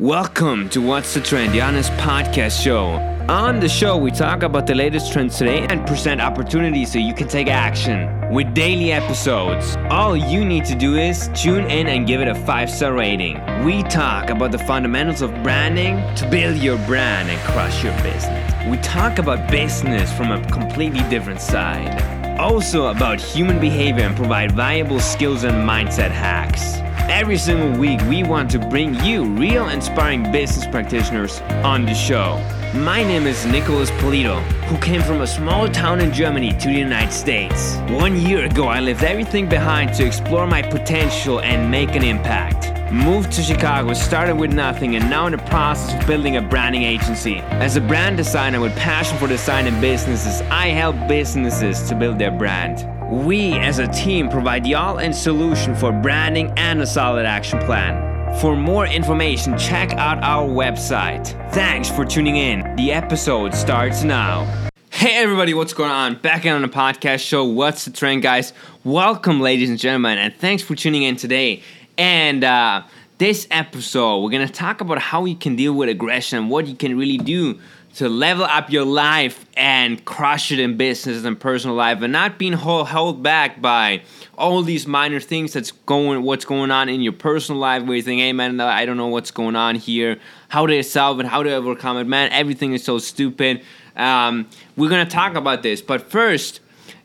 Welcome to What's the Trend, Jana's podcast show. On the show, we talk about the latest trends today and present opportunities so you can take action with daily episodes. All you need to do is tune in and give it a 5-star rating. We talk about the fundamentals of branding to build your brand and crush your business. We talk about business from a completely different side. Also about human behavior and provide valuable skills and mindset hacks. Every single week, we want to bring you real inspiring business practitioners on the show. My name is Nicholas Polito, who came from a small town in Germany to the United States. 1 year ago, I left everything behind to explore my potential and make an impact. Moved to Chicago, started with nothing, and now in the process of building a branding agency. As a brand designer with passion for design and businesses, I help businesses to build their brand. We, as a team, provide the all-in solution for branding and a solid action plan. For more information, check out our website. Thanks for tuning in. The episode starts now. Hey everybody, what's going on? Back on the podcast show, What's the Trend, guys? Welcome, ladies and gentlemen, and thanks for tuning in today. And this episode, we're going to talk about how you can deal with aggression, what you can really do to level up your life and crush it in business and personal life, and not being held back by all these minor things what's going on in your personal life, where you think, hey man, I don't know what's going on here, how to solve it, how to overcome it, man, everything is so stupid. We're gonna talk about this, but first,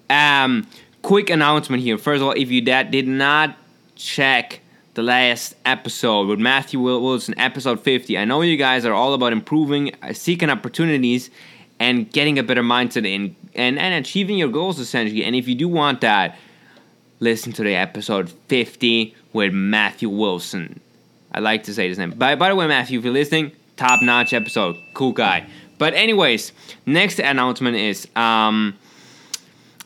quick announcement here. First of all, if you did not check the last episode with Matthew Wilson, episode 50. I know you guys are all about improving, seeking opportunities, and getting a better mindset in, and achieving your goals, essentially. And if you do want that, listen to the episode 50 with Matthew Wilson. I like to say his name. By the way, Matthew, if you're listening, top-notch episode. Cool guy. But anyways, next announcement is...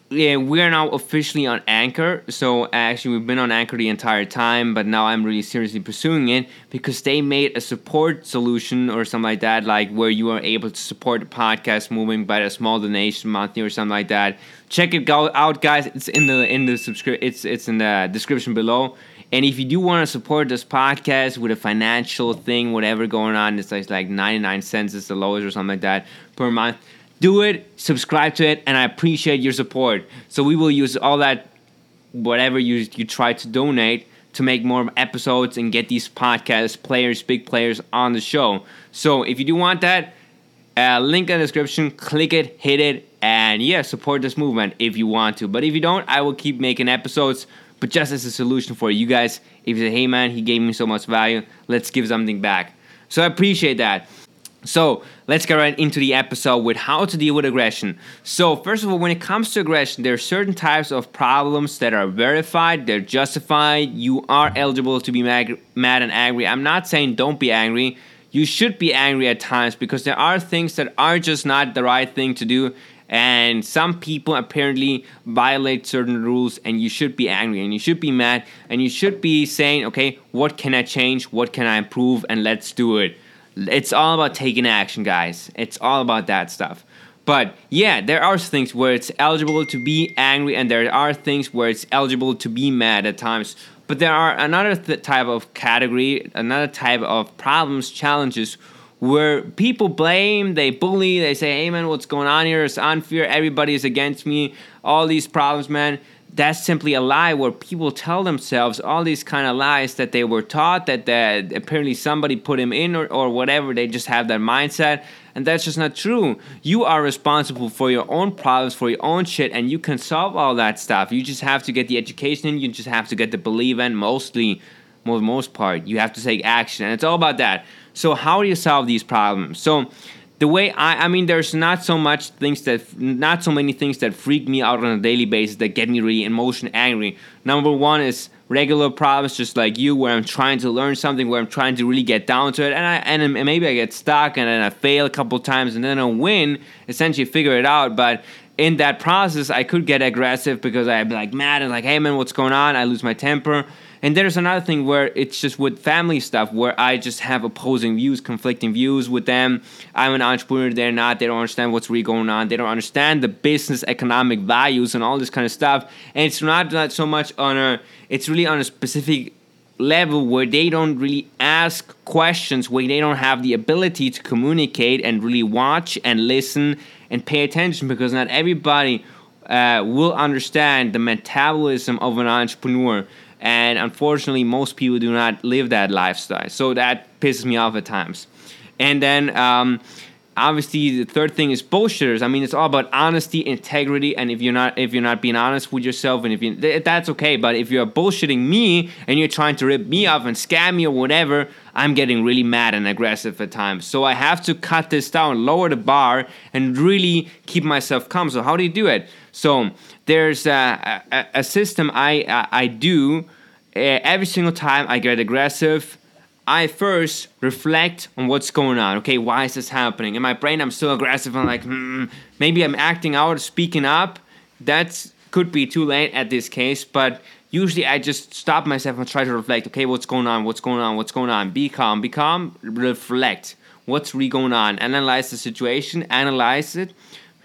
Yeah, we are now officially on Anchor. So actually, we've been on Anchor the entire time, but now I'm really seriously pursuing it because they made a support solution or something like that, like where you are able to support the podcast moving by a small donation monthly or something like that. Check it out, guys. It's It's in the description below. And if you do want to support this podcast with a financial thing, whatever going on, it's like 99 cents is the lowest or something like that per month. Do it, subscribe to it, and I appreciate your support. So we will use all that, whatever you try to donate, to make more episodes and get these podcast players, big players on the show. So if you do want that, link in the description, click it, hit it, and yeah, support this movement if you want to. But if you don't, I will keep making episodes, but just as a solution for you guys. If you say, hey man, he gave me so much value, let's give something back. So I appreciate that. So let's get right into the episode with how to deal with aggression. So first of all, when it comes to aggression, there are certain types of problems that are verified, they're justified, you are eligible to be mad and angry. I'm not saying don't be angry. You should be angry at times because there are things that are just not the right thing to do, and some people apparently violate certain rules, and you should be angry and you should be mad and you should be saying, okay, what can I change? What can I improve? And let's do it. It's all about taking action, guys. It's all about that stuff. But yeah, there are things where it's eligible to be angry, and there are things where it's eligible to be mad at times. But there are another type of category, another type of problems, challenges, where people blame, they bully, they say, hey man, what's going on here? It's unfair, everybody is against me, all these problems, man. That's simply a lie, where people tell themselves all these kind of lies that they were taught, that apparently somebody put him in or whatever. They just have that mindset, and that's just not true. You are responsible for your own problems, for your own shit, and you can solve all that stuff. You just have to get the education in. You just have to get the belief in, mostly, for the most part. You have to take action, and it's all about that. So how do you solve these problems? So... the way I mean, there's not so many things that freak me out on a daily basis that get me really emotional, angry. Number one is regular problems, just like you, where I'm trying to learn something, where I'm trying to really get down to it, and maybe I get stuck, and then I fail a couple times, and then I win, essentially figure it out. But in that process, I could get aggressive because I'd be like mad and like, hey man, what's going on? I lose my temper. And there's another thing where it's just with family stuff, where I just have opposing views, conflicting views with them. I'm an entrepreneur, they're not. They don't understand what's really going on. They don't understand the business, economic values, and all this kind of stuff. And it's not so much on a... it's really on a specific level where they don't really ask questions, where they don't have the ability to communicate and really watch and listen and pay attention, because not everybody will understand the metabolism of an entrepreneur. And unfortunately, most people do not live that lifestyle. So that pisses me off at times. And then obviously the third thing is bullshitters. I mean, it's all about honesty, integrity, and if you're not being honest with yourself, and that's okay. But if you're bullshitting me and you're trying to rip me off and scam me or whatever, I'm getting really mad and aggressive at times. So I have to cut this down, lower the bar, and really keep myself calm. So how do you do it? So there's a system I do every single time I get aggressive. I first reflect on what's going on. Okay, why is this happening? In my brain, I'm still aggressive. I'm like, maybe I'm acting out, speaking up. That could be too late at this case, but usually I just stop myself and try to reflect. Okay, what's going on? Be calm, reflect. What's really going on? Analyze the situation, analyze it,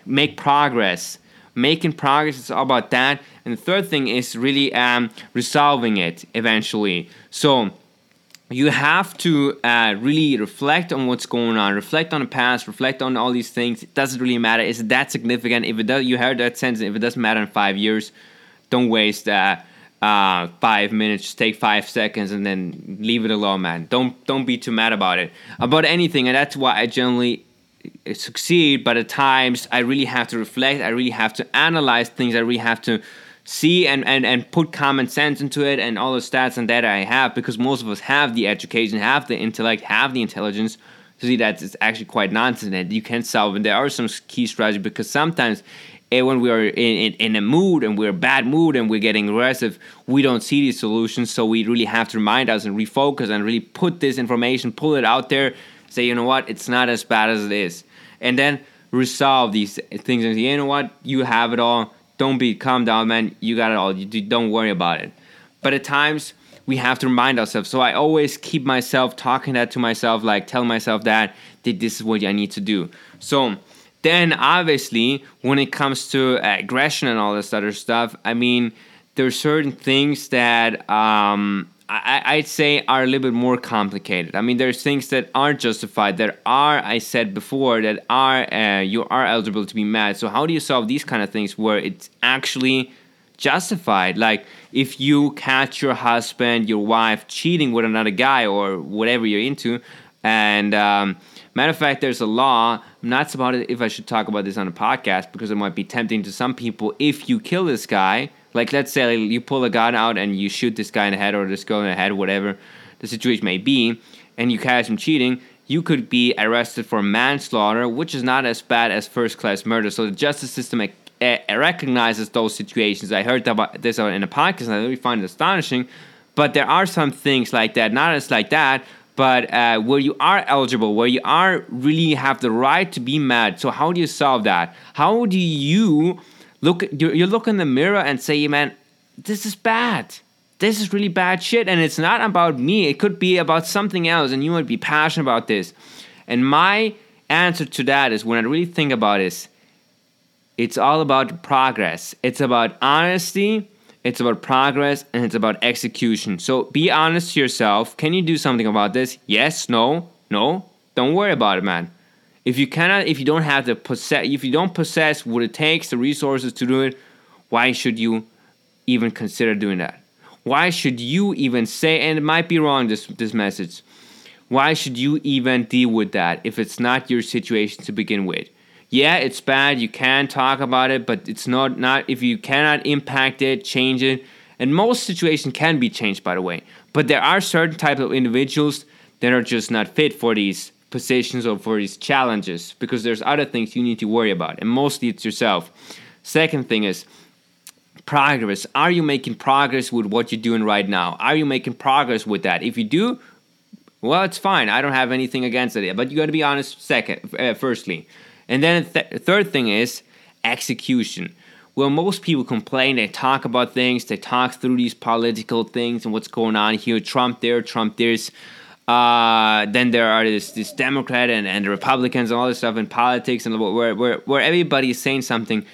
make progress. Making progress is all about that. And the third thing is really resolving it eventually. So you have to really reflect on what's going on, reflect on the past, reflect on all these things. It doesn't really matter. Is it that significant? If it does, you heard that sentence, if it doesn't matter in 5 years, don't waste 5 minutes. Just take 5 seconds and then leave it alone, man. Don't be too mad about it, about anything. And that's why I generally succeed. But at times, I really have to reflect. I really have to analyze things. I really have to see and put common sense into it and all the stats and data I have, because most of us have the education, have the intellect, have the intelligence to see that it's actually quite nonsense that you can solve. And there are some key strategies, because sometimes when we are in a mood and we're in a bad mood and we're getting aggressive, we don't see these solutions. So we really have to remind us and refocus and really put this information, pull it out there, say, you know what, it's not as bad as it is. And then resolve these things and say, you know what, you have it all. Don't be, calm down, man. You got it all. You don't worry about it. But at times, we have to remind ourselves. So I always keep myself talking that to myself, like tell myself that this is what I need to do. So then, obviously, when it comes to aggression and all this other stuff, I mean, there are certain things that I'd say are a little bit more complicated. I mean, there's things that aren't justified. There are, I said before, that are you are eligible to be mad. So how do you solve these kind of things where it's actually justified? Like if you catch your husband, your wife cheating with another guy or whatever you're into, and matter of fact, there's a law. I'm not sure about it if I should talk about this on a podcast, because it might be tempting to some people. If you kill this guy, like let's say you pull a gun out and you shoot this guy in the head or this girl in the head, whatever the situation may be, and you catch him cheating, you could be arrested for manslaughter, which is not as bad as first-class murder. So the justice system recognizes those situations. I heard about this in a podcast and I really find it astonishing, but there are some things like that, not as like that, but where you are eligible, where you are really have the right to be mad. So how do you solve that? How do you look in the mirror and say, man, this is bad. This is really bad shit. And it's not about me. It could be about something else. And you might be passionate about this. And my answer to that is, when I really think about this, it's all about progress. It's about honesty. It's about progress. And it's about execution. So be honest to yourself. Can you do something about this? Yes, no. Don't worry about it, man. If you don't possess what it takes, the resources to do it, why should you even consider doing that? Why should you even say, and it might be wrong, this message, why should you even deal with that if it's not your situation to begin with? Yeah, it's bad, you can talk about it, but it's not if you cannot impact it, change it. And most situations can be changed, by the way. But there are certain types of individuals that are just not fit for these positions or for these challenges, because there's other things you need to worry about, and mostly it's yourself. Second thing is progress. Are you making progress with what you're doing right now? Are you making progress with that? If you do, well, it's fine. I don't have anything against it, but you got to be honest firstly. And then third thing is execution. Well, most people complain, they talk about things, they talk through these political things and what's going on here, Trump there, Trump there's then there are this Democrat and the Republicans and all this stuff in politics, and where everybody is saying something.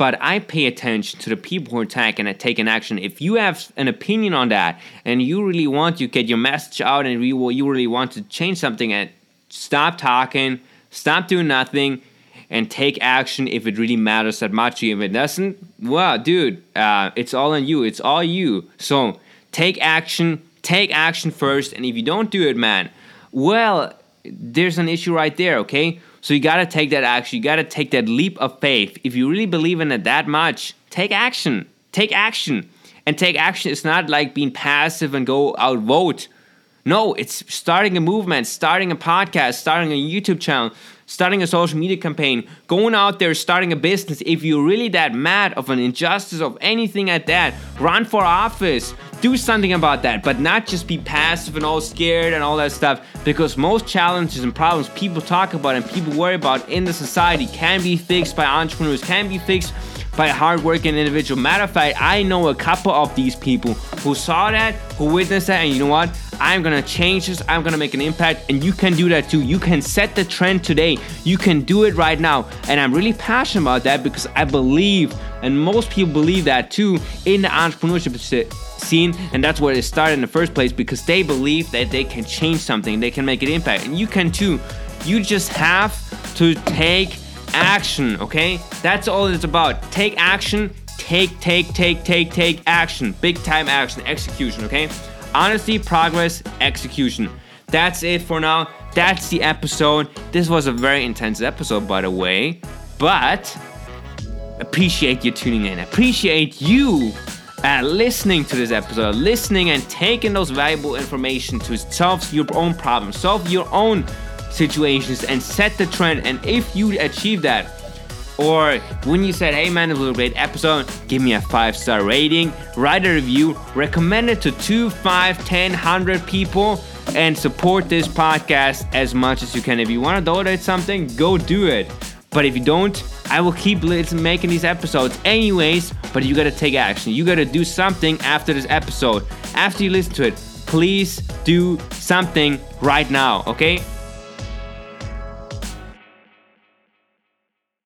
but I pay attention to the people who are taking action. If you have an opinion on that and you really want to get your message out and you really want to change something, and stop talking, stop doing nothing, and take action if it really matters that much. If it doesn't, well, dude, it's all on you. It's all you. So take action first. And if you don't do it, man, well, there's an issue right there, okay? So you got to take that action. You got to take that leap of faith. If you really believe in it that much, take action. Take action. And take action is not like being passive and go out vote. No, it's starting a movement, starting a podcast, starting a YouTube channel, starting a social media campaign, going out there, starting a business. If you're really that mad of an injustice of anything like that, run for office. Do something about that, but not just be passive and all scared and all that stuff, because most challenges and problems people talk about and people worry about in the society can be fixed by entrepreneurs, can be fixed by hardworking individuals. Matter of fact, I know a couple of these people who saw that, who witnessed that, and you know what? I'm gonna change this, I'm gonna make an impact, and you can do that too. You can set the trend today, you can do it right now, and I'm really passionate about that because I believe, and most people believe that too, in the entrepreneurship scene, and that's where they started in the first place, because they believe that they can change something, they can make an impact, and you can too. You just have to take action, okay? That's all it's about. Take action, take action, big time action, execution, okay? Honesty, progress, execution. That's it for now. That's the episode. This was a very intense episode, by the way. But appreciate you tuning in. Appreciate you listening to this episode. Listening and taking those valuable information to solve your own problems. Solve your own situations and set the trend. And if you achieve that, or when you said, hey man, it was a great episode, give me a 5-star rating, write a review, recommend it to 2, 5, 10, 100 people, and support this podcast as much as you can. If you want to donate something, go do it. But if you don't, I will keep making these episodes anyways, but you got to take action. You got to do something after this episode. After you listen to it, please do something right now, okay?